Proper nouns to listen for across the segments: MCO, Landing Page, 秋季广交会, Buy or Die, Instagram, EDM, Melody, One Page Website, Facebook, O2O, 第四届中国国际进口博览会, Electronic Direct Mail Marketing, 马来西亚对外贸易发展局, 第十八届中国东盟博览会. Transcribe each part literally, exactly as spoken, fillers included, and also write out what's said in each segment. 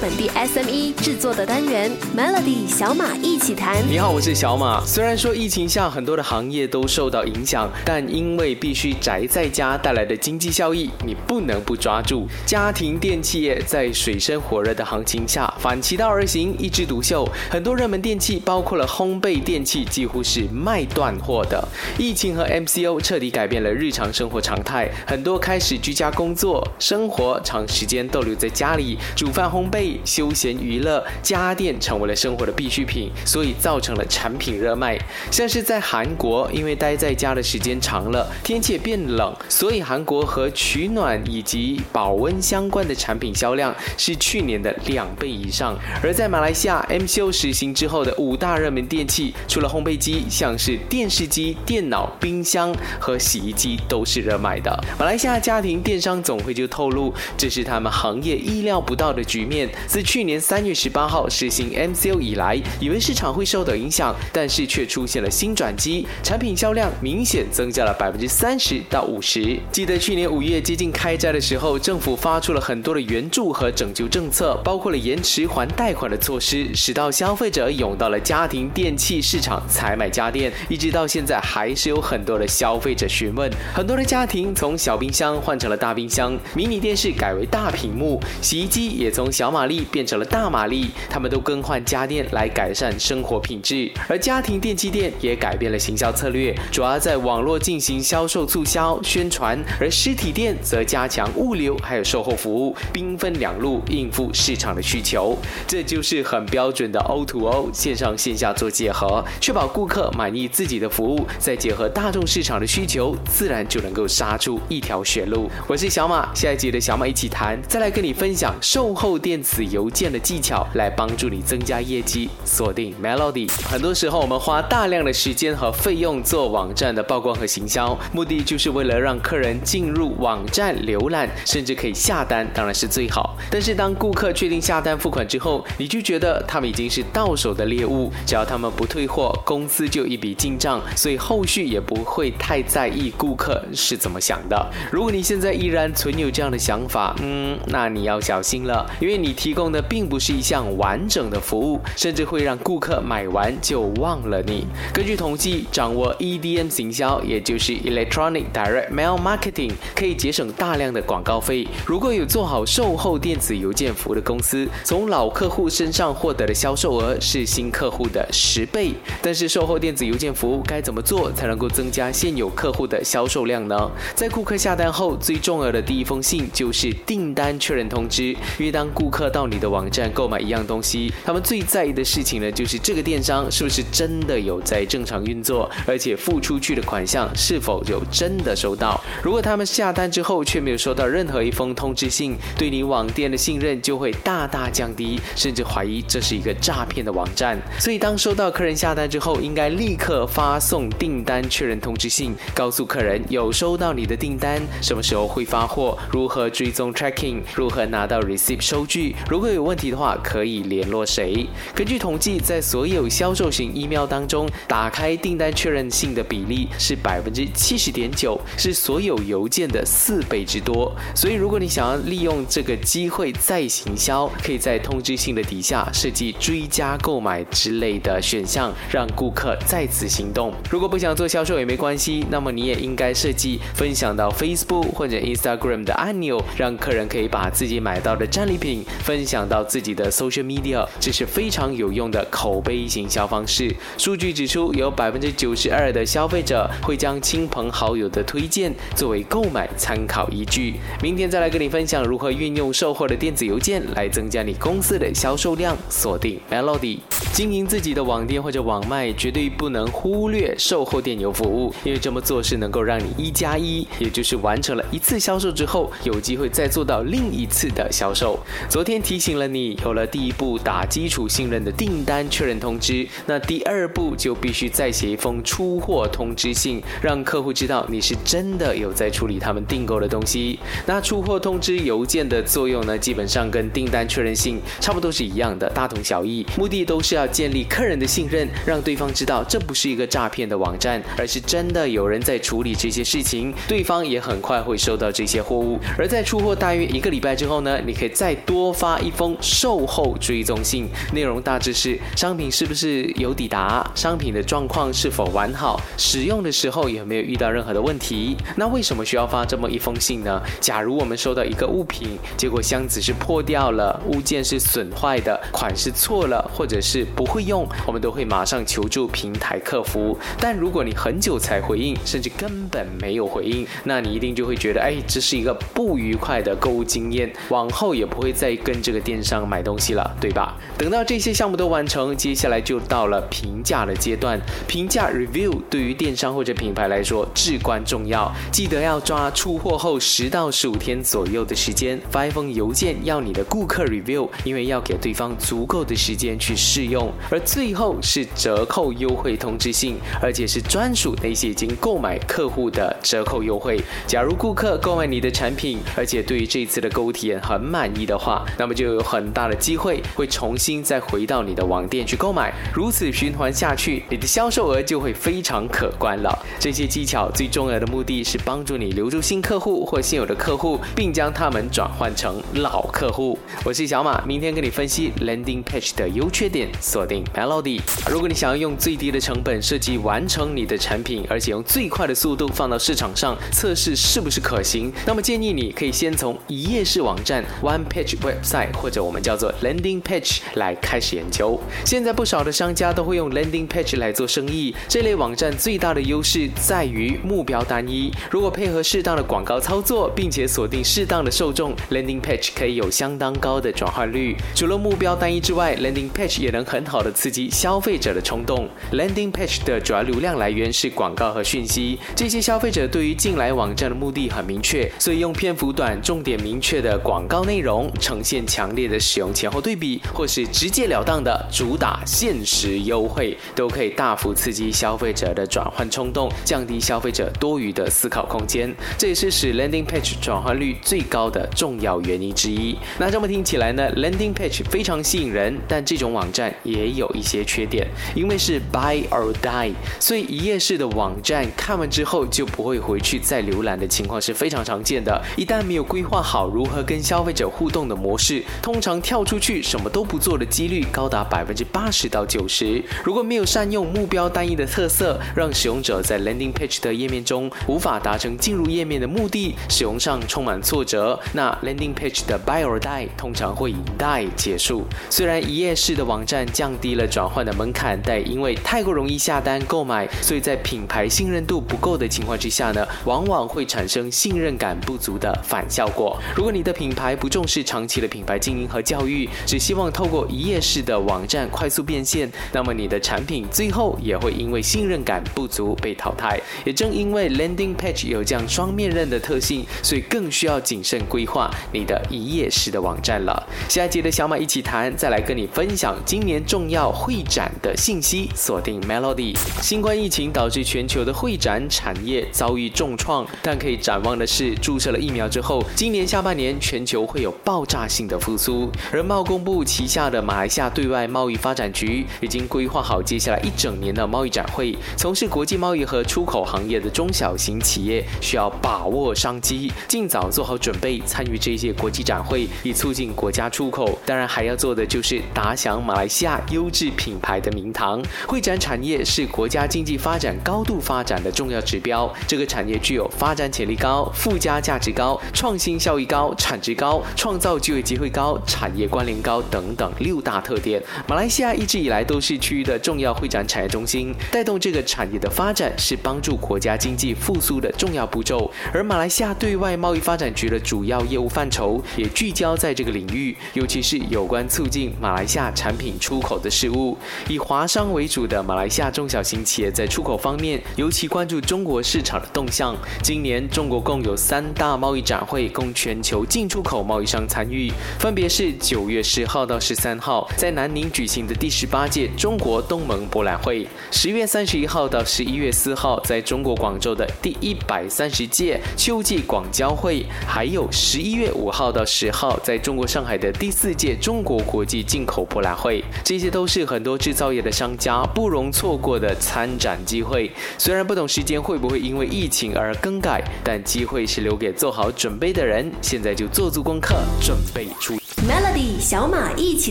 本地 S M E 制作的单元 Melody 小马一起谈。你好，我是小马。虽然说疫情下很多的行业都受到影响，但因为必须宅在家带来的经济效益，你不能不抓住。家庭电器业在水深火热的行情下反其道而行，一枝独秀。很多热门电器包括了烘焙电器几乎是卖断货的。疫情和 M C O 彻底改变了日常生活常态，很多开始居家工作，生活长时间逗留在家里，煮饭、烘焙、休闲娱乐、家电成为了生活的必需品，所以造成了产品热卖。像是在韩国，因为待在家的时间长了，天气也变冷，所以韩国和取暖以及保温相关的产品销量是去年的两倍以上。而在马来西亚 M C O 实行之后的五大热门电器，除了烘焙机，像是电视机、电脑、冰箱和洗衣机都是热卖的。马来西亚家庭电商总会就透露，这是他们行业意料不到的局面。自去年三月十八号实行 M C O 以来，以为市场会受到影响，但是却出现了新转机，产品销量明显增加了百分之三十到五十。记得去年五月接近开斋的时候，政府发出了很多的援助和拯救政策，包括了延迟还贷款的措施，使到消费者涌到了家庭电器市场采买家电，一直到现在还是有很多的消费者询问。很多的家庭从小冰箱换成了大冰箱，迷你电视改为大屏幕，洗衣机也从小马力变成了大马力，他们都更换家电来改善生活品质。而家庭电器店也改变了行销策略，主要在网络进行销售促销宣传，而实体店则加强物流还有售后服务，兵分两路应付市场的需求。这就是很标准的 O to O 线上线下做结合，确保顾客满意自己的服务，再结合大众市场的需求，自然就能够杀出一条血路。我是小马，下一集的小马一起谈再来跟你分享售后电子邮件的技巧，来帮助你增加业绩。锁定 Melody。 很多时候我们花大量的时间和费用做网站的曝光和行销，目的就是为了让客人进入网站浏览，甚至可以下单，当然是最好。但是当顾客确定下单付款之后，你就觉得他们已经是到手的猎物，只要他们不退货，公司就一笔进账，所以后续也不会太在意顾客是怎么想的。如果你现在依然存有这样的想法，嗯，那你要小心了，因为你提供的并不是一项完整的服务，甚至会让顾客买完就忘了你。根据统计，掌握 E D M 行销，也就是 Electronic Direct Mail Marketing， 可以节省大量的广告费。如果有做好售后电子邮件服务的公司，从老客户身上获得的销售额是新客户的十倍。但是售后电子邮件服务该怎么做才能够增加现有客户的销售量呢？在顾客下单后，最重要的第一封信就是订单确认通知。因为当顾客到你的网站购买一样东西，他们最在意的事情呢，就是这个电商是不是真的有在正常运作，而且付出去的款项是否有真的收到。如果他们下单之后却没有收到任何一封通知信，对你网店的信任就会大大降低，甚至怀疑这是一个诈骗的网站。所以当收到客人下单之后，应该立刻发送订单确认通知信，告诉客人有收到你的订单，什么时候会发货，如何追踪 tracking， 如何拿到 receipt 收据，如果有问题的话可以联络谁。根据统计，在所有销售型 email 当中，打开订单确认信的比例是 百分之七十点九， 是所有邮件的四倍之多。所以如果你想要利用这个机会再行销，可以在通知信的底下设计追加购买之类的选项，让顾客再次行动。如果不想做销售也没关系，那么你也应该设计分享到 Facebook 或者 Instagram 的按钮，让客人可以把自己买到的战利品分享到自己的 social media， 这是非常有用的口碑行销方式。数据指出，有 百分之九十二 的消费者会将亲朋好友的推荐作为购买参考依据。明天再来跟你分享如何运用售后的电子邮件来增加你公司的销售量。锁定 Melody。 经营自己的网店或者网卖，绝对不能忽略售后电邮服务，因为这么做是能够让你一加一，也就是完成了一次销售之后，有机会再做到另一次的销售。昨天提醒了你，有了第一步打基础信任的订单确认通知，那第二步就必须再写一封出货通知信，让客户知道你是真的有在处理他们订购的东西。那出货通知邮件的作用呢，基本上跟订单确认信差不多是一样的，大同小异，目的都是要建立客人的信任，让对方知道这不是一个诈骗的网站，而是真的有人在处理这些事情，对方也很快会收到这些货物。而在出货大约一个礼拜之后呢，你可以再多发发一封售后追踪信，内容大致是商品是不是有抵达，商品的状况是否完好，使用的时候有没有遇到任何的问题。那为什么需要发这么一封信呢？假如我们收到一个物品，结果箱子是破掉了，物件是损坏的，款式错了，或者是不会用，我们都会马上求助平台客服。但如果你很久才回应，甚至根本没有回应，那你一定就会觉得，哎，这是一个不愉快的购物经验，往后也不会再跟这个电商买东西了，对吧？等到这些项目都完成，接下来就到了评价的阶段。评价 review 对于电商或者品牌来说至关重要，记得要抓出货后十到十五天左右的时间发一封邮件要你的顾客 review， 因为要给对方足够的时间去试用。而最后是折扣优惠通知信，而且是专属那些已经购买客户的折扣优惠。假如顾客购买你的产品，而且对于这次的购物体验很满意的话，那么就有很大的机会会重新再回到你的网店去购买。如此循环下去，你的销售额就会非常可观了。这些技巧最重要的目的是帮助你留住新客户或现有的客户，并将他们转换成老客户。我是小马，明天跟你分析 Landing Page 的优缺点，锁定 Melody。 如果你想要用最低的成本设计完成你的产品，而且用最快的速度放到市场上测试是不是可行，那么建议你可以先从一页式网站 One Page Website 或者我们叫做 Landing Page 来开始研究。现在不少的商家都会用 Landing Page 来做生意，这类网站最大的优势在于目标单一，如果配合适当的广告操作，并且锁定适当的受众， Landing Page 可以有相当高的转换率。除了目标单一之外， Landing Page 也能很好的刺激消费者的冲动。 Landing Page 的主要流量来源是广告和讯息，这些消费者对于进来网站的目的很明确，所以用篇幅短、重点明确的广告内容，呈现强烈的使用前后对比，或是直截了当的主打限时优惠，都可以大幅刺激消费者的转换冲动，降低消费者多余的思考空间。这也是使 Landing Page 转换率最高的重要原因之一。那这么听起来呢， Landing Page 非常吸引人，但这种网站也有一些缺点，因为是 Buy or Die， 所以一页式的网站看完之后就不会回去再浏览的情况是非常常见的。一旦没有规划好如何跟消费者互动的模式，通常跳出去什么都不做的几率高达 百分之八十到九十。 如果没有善用目标单一的特色，让使用者在 Landing Page 的页面中无法达成进入页面的目的，使用上充满挫折，那 Landing Page 的 Buy or Die 通常会以 Die 结束。虽然一页式的网站降低了转换的门槛，但因为太过容易下单购买，所以在品牌信任度不够的情况之下呢，往往会产生信任感不足的反效果。如果你的品牌不重视长期的品牌经营和教育，只希望透过一页式的网站快速变现，那么你的产品最后也会因为信任感不足被淘汰。也正因为 Landing Page 有这样双面刃的特性，所以更需要谨慎规划你的一页式的网站了。下一节的小马一起谈，再来跟你分享今年重要会展的信息，锁定 Melody。 新冠疫情导致全球的会展产业遭遇重创，但可以展望的是，注射了疫苗之后，今年下半年全球会有爆炸性的复苏。而贸工部旗下的马来西亚对外贸易发展局已经规划好接下来一整年的贸易展会，从事国际贸易和出口行业的中小型企业需要把握商机，尽早做好准备参与这些国际展会，以促进国家出口。当然还要做的就是打响马来西亚优质品牌的名堂。会展产业是国家经济发展高度发展的重要指标，这个产业具有发展潜力高、附加价值高、创新效益高、产值高、创造就业机会高、产业关联高等等六大特点。马来西亚一直以来都是区域的重要会展产业中心，带动这个产业的发展是帮助国家经济复苏的重要步骤。而马来西亚对外贸易发展局的主要业务范畴也聚焦在这个领域，尤其是有关促进马来西亚产品出口的事务。以华商为主的马来西亚中小型企业在出口方面尤其关注中国市场的动向。今年中国共有三大贸易展会供全球进出口贸易商参与，分别是九月十号到十三号在南宁举行的第十八届中国东盟博览会，十月三十一号到十一月四号在中国广州的第一百三十届秋季广交会，还有十一月五号到十号在中国上海的第四届中国国际进口博览会。这些都是很多制造业的商家不容错过的参展机会。虽然不懂时间会不会因为疫情而更改，但机会是留给做好准备的人，现在就做足功课，准备出Melody。小马一起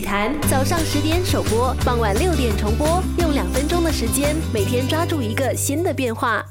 谈，早上十点首播，傍晚六点重播，用两分钟的时间，每天抓住一个新的变化。